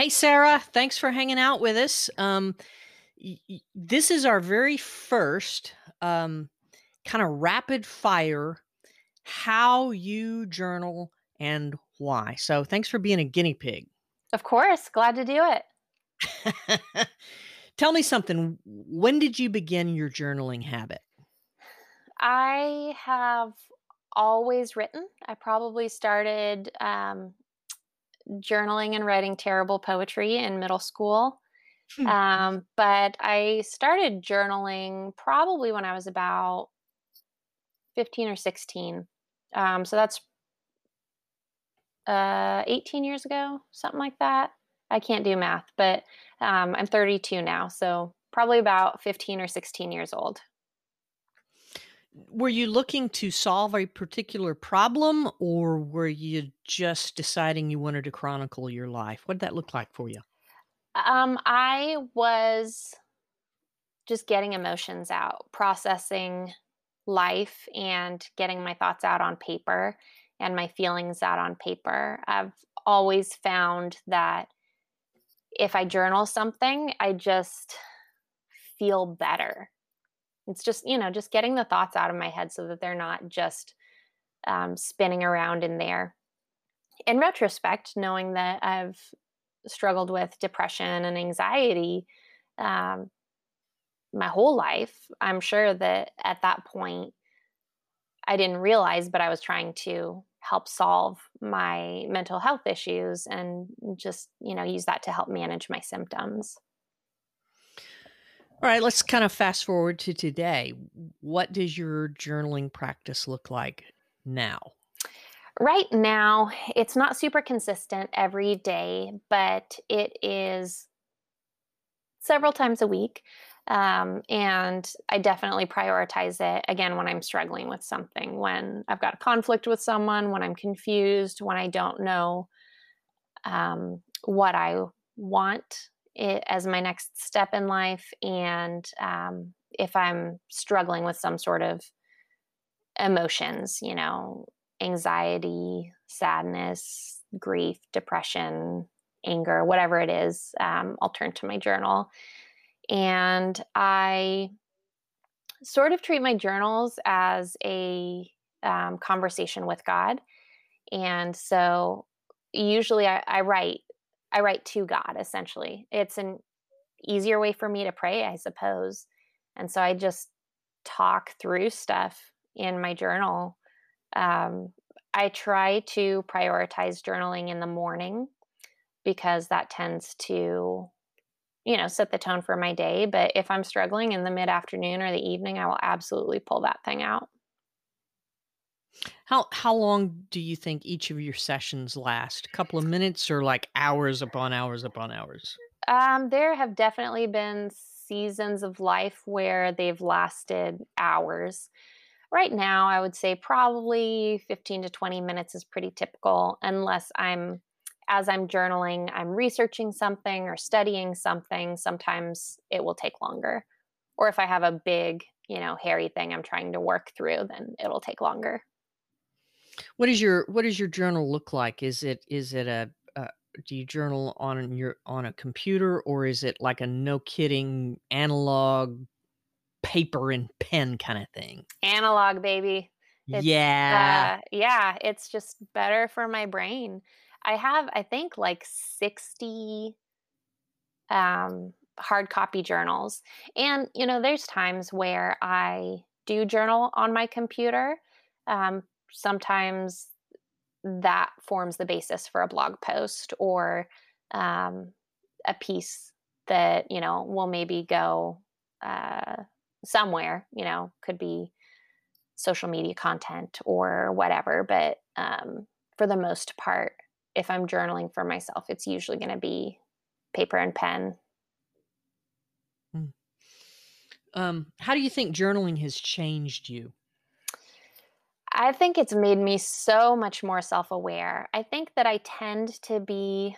Hey, Sarah, thanks for hanging out with us. This is our very first kind of rapid fire, how you journal and why. So thanks for being a guinea pig. Of course. Glad to do it. Tell me something. When did you begin your journaling habit? I have always written. I probably started journaling and writing terrible poetry in middle school. But I started journaling probably when I was about 15 or 16. So that's 18 years ago, something like that. I can't do math, but I'm 32 now. So probably about 15 or 16 years old. Were you looking to solve a particular problem, or were you just deciding you wanted to chronicle your life? What did that look like for you? I was just getting emotions out, processing life and getting my thoughts out on paper and my feelings out on paper. I've always found that if I journal something, I just feel better. It's just, you know, just getting the thoughts out of my head so that they're not just spinning around in there. In retrospect, knowing that I've struggled with depression and anxiety my whole life, I'm sure that at that point I didn't realize, but I was trying to help solve my mental health issues and just, you know, use that to help manage my symptoms. All right, let's kind of fast forward to today. What does your journaling practice look like now? Right now, it's not super consistent every day, but it is several times a week. And I definitely prioritize it, again, when I'm struggling with something, when I've got a conflict with someone, when I'm confused, when I don't know what I want as my next step in life, and if I'm struggling with some sort of emotions, you know, anxiety, sadness, grief, depression, anger, whatever it is, I'll turn to my journal. And I sort of treat my journals as a conversation with God. And so usually I write to God, essentially. It's an easier way for me to pray, I suppose. And so I just talk through stuff in my journal. I try to prioritize journaling in the morning because that tends to, you know, set the tone for my day. But if I'm struggling in the mid-afternoon or the evening, I will absolutely pull that thing out. How long do you think each of your sessions last? A couple of minutes or like hours upon hours upon hours? There have definitely been seasons of life where they've lasted hours. Right now, I would say probably 15 to 20 minutes is pretty typical, unless as I'm journaling, I'm researching something or studying something. Sometimes it will take longer. Or if I have a big, you know, hairy thing I'm trying to work through, then it'll take longer. What does your journal look like? Is it do you journal on a computer, or is it like a no kidding analog paper and pen kind of thing? Analog, baby. Yeah. It's just better for my brain. I have, I think, like 60 hard copy journals. And, you know, there's times where I do journal on my computer. Sometimes that forms the basis for a blog post or a piece that, you know, will maybe go somewhere, you know, could be social media content or whatever. But for the most part, if I'm journaling for myself, it's usually going to be paper and pen. How do you think journaling has changed you? I think it's made me so much more self-aware. I think that I tend to be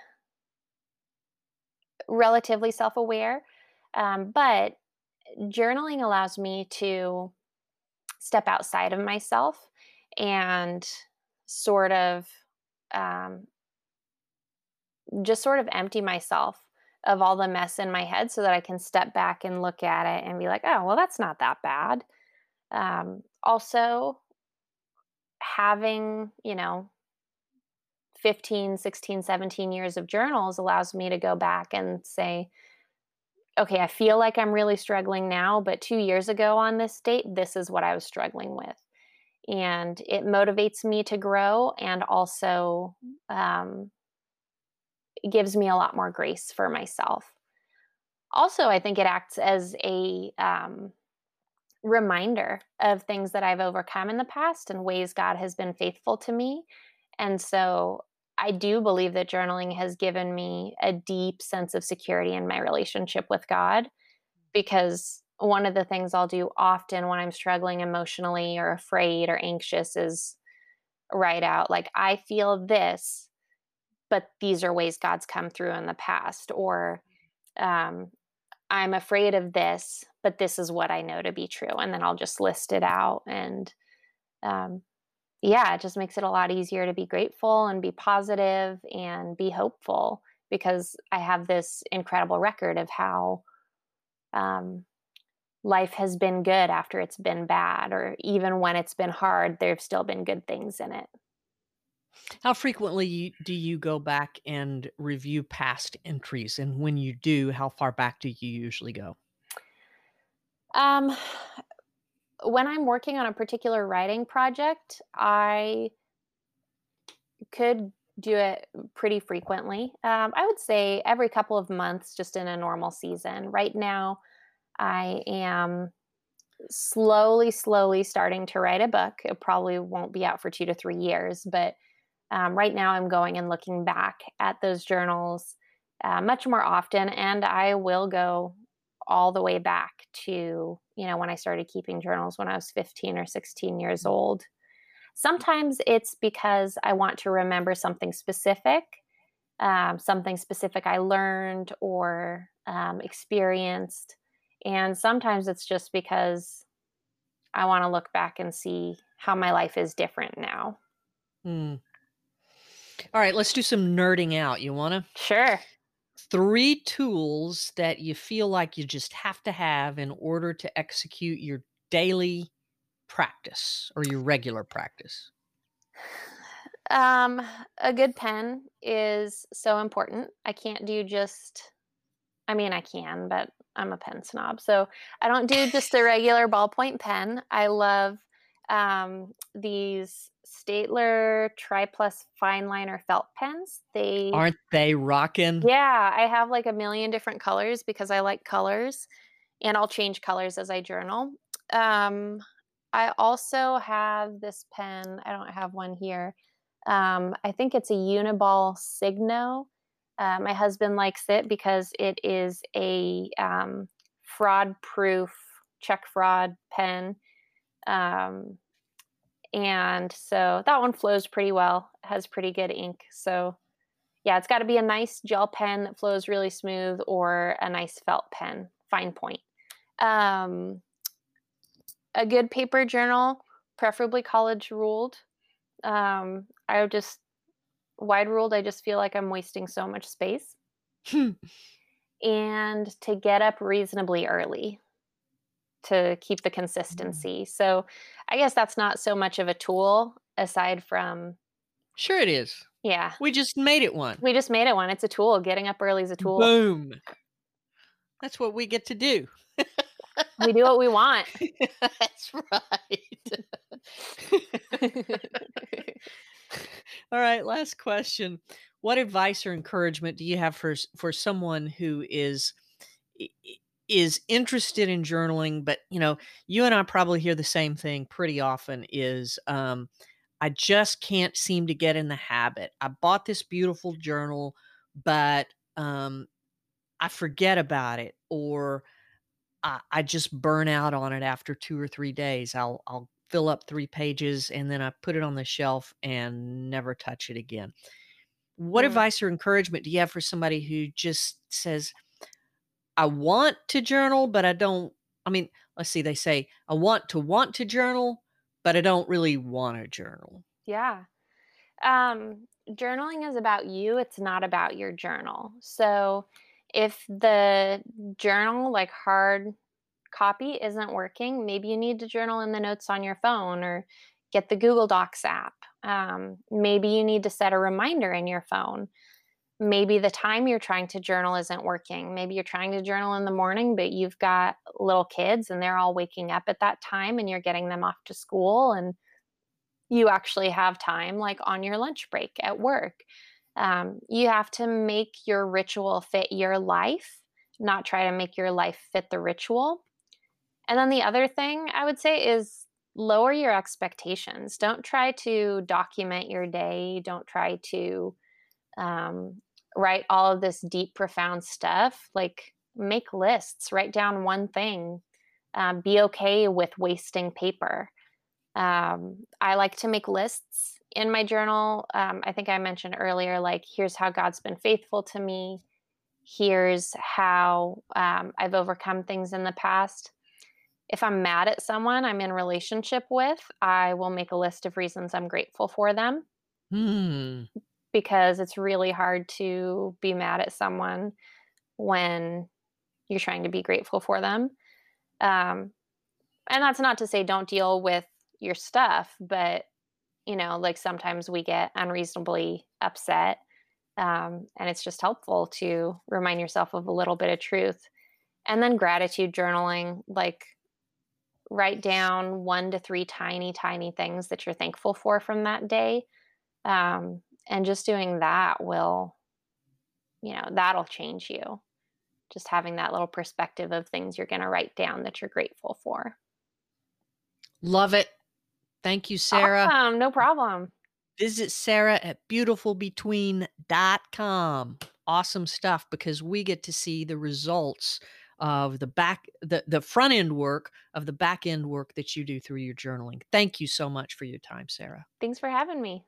relatively self-aware, but journaling allows me to step outside of myself and sort of just sort of empty myself of all the mess in my head so that I can step back and look at it and be like, oh, well, that's not that bad. Also having, 15, 16, 17 years of journals allows me to go back and say, okay, I feel like I'm really struggling now, but 2 years ago on this date, this is what I was struggling with. And it motivates me to grow, and also it gives me a lot more grace for myself. Also, I think it acts as a reminder of things that I've overcome in the past and ways God has been faithful to me. And so I do believe that journaling has given me a deep sense of security in my relationship with God, because one of the things I'll do often when I'm struggling emotionally or afraid or anxious is write out, like, I feel this, but these are ways God's come through in the past. Or I'm afraid of this, but this is what I know to be true. And then I'll just list it out. And yeah, it just makes it a lot easier to be grateful and be positive and be hopeful, because I have this incredible record of how life has been good after it's been bad, or even when it's been hard, there have still been good things in it. How frequently do you go back and review past entries? And when you do, how far back do you usually go? When I'm working on a particular writing project, I could do it pretty frequently. I would say every couple of months, just in a normal season. Right now, I am slowly starting to write a book. It probably won't be out for 2 to 3 years, but right now I'm going and looking back at those journals much more often, and I will go all the way back to, when I started keeping journals when I was 15 or 16 years old. Sometimes it's because I want to remember something specific I learned or experienced. And sometimes it's just because I want to look back and see how my life is different now. Mm. All right, let's do some nerding out. You want to? Sure. 3 tools that you feel like you just have to have in order to execute your daily practice or your regular practice. A good pen is so important. I can, but I'm a pen snob. So I don't do just a regular ballpoint pen. I love these Staedtler Triplus Fineliner felt pens. Aren't they rocking? Yeah, I have like a million different colors because I like colors, and I'll change colors as I journal. I also have this pen. I don't have one here. I think it's a Uniball Signo. My husband likes it because it is a fraud-proof, check fraud pen. And so that one flows pretty well, has pretty good ink. So yeah, it's got to be a nice gel pen that flows really smooth, or a nice felt pen, fine point. A good paper journal, preferably college ruled. Wide ruled, I just feel like I'm wasting so much space. And to get up reasonably early to keep the consistency. So I guess that's not so much of a tool aside from... Sure it is. Yeah. We just made it one. It's a tool. Getting up early is a tool. Boom. That's what we get to do. We do what we want. That's right. All right, last question. What advice or encouragement do you have for someone who is interested in journaling, but you and I probably hear the same thing pretty often is, I just can't seem to get in the habit. I bought this beautiful journal, but I forget about it, or I just burn out on it after 2 or 3 days. I'll fill up 3 pages and then I put it on the shelf and never touch it again. What advice or encouragement do you have for somebody who just says, I want to journal, but I don't, they say, I want to journal, but I don't really want to journal. Yeah. Journaling is about you. It's not about your journal. So if the journal, like hard copy, isn't working, maybe you need to journal in the notes on your phone or get the Google Docs app. Maybe you need to set a reminder in your phone. Maybe the time you're trying to journal isn't working. Maybe you're trying to journal in the morning, but you've got little kids and they're all waking up at that time and you're getting them off to school and you actually have time, like on your lunch break at work. You have to make your ritual fit your life, not try to make your life fit the ritual. And then the other thing I would say is lower your expectations. Don't try to document your day. Don't try to write all of this deep, profound stuff. Like, make lists, write down one thing, be okay with wasting paper. I like to make lists in my journal. I think I mentioned earlier, like, here's how God's been faithful to me. Here's how I've overcome things in the past. If I'm mad at someone I'm in relationship with, I will make a list of reasons I'm grateful for them. Because it's really hard to be mad at someone when you're trying to be grateful for them. And that's not to say don't deal with your stuff, but, you know, like sometimes we get unreasonably upset. And it's just helpful to remind yourself of a little bit of truth. And then gratitude journaling, like write down 1 to 3 tiny, tiny things that you're thankful for from that day. And just doing that will, you know, that'll change you. Just having that little perspective of things you're going to write down that you're grateful for. Love it. Thank you, Sarah. Awesome. No problem. Visit Sarah at beautifulbetween.com. Awesome stuff, because we get to see the results of the front end work of the back end work that you do through your journaling. Thank you so much for your time, Sarah. Thanks for having me.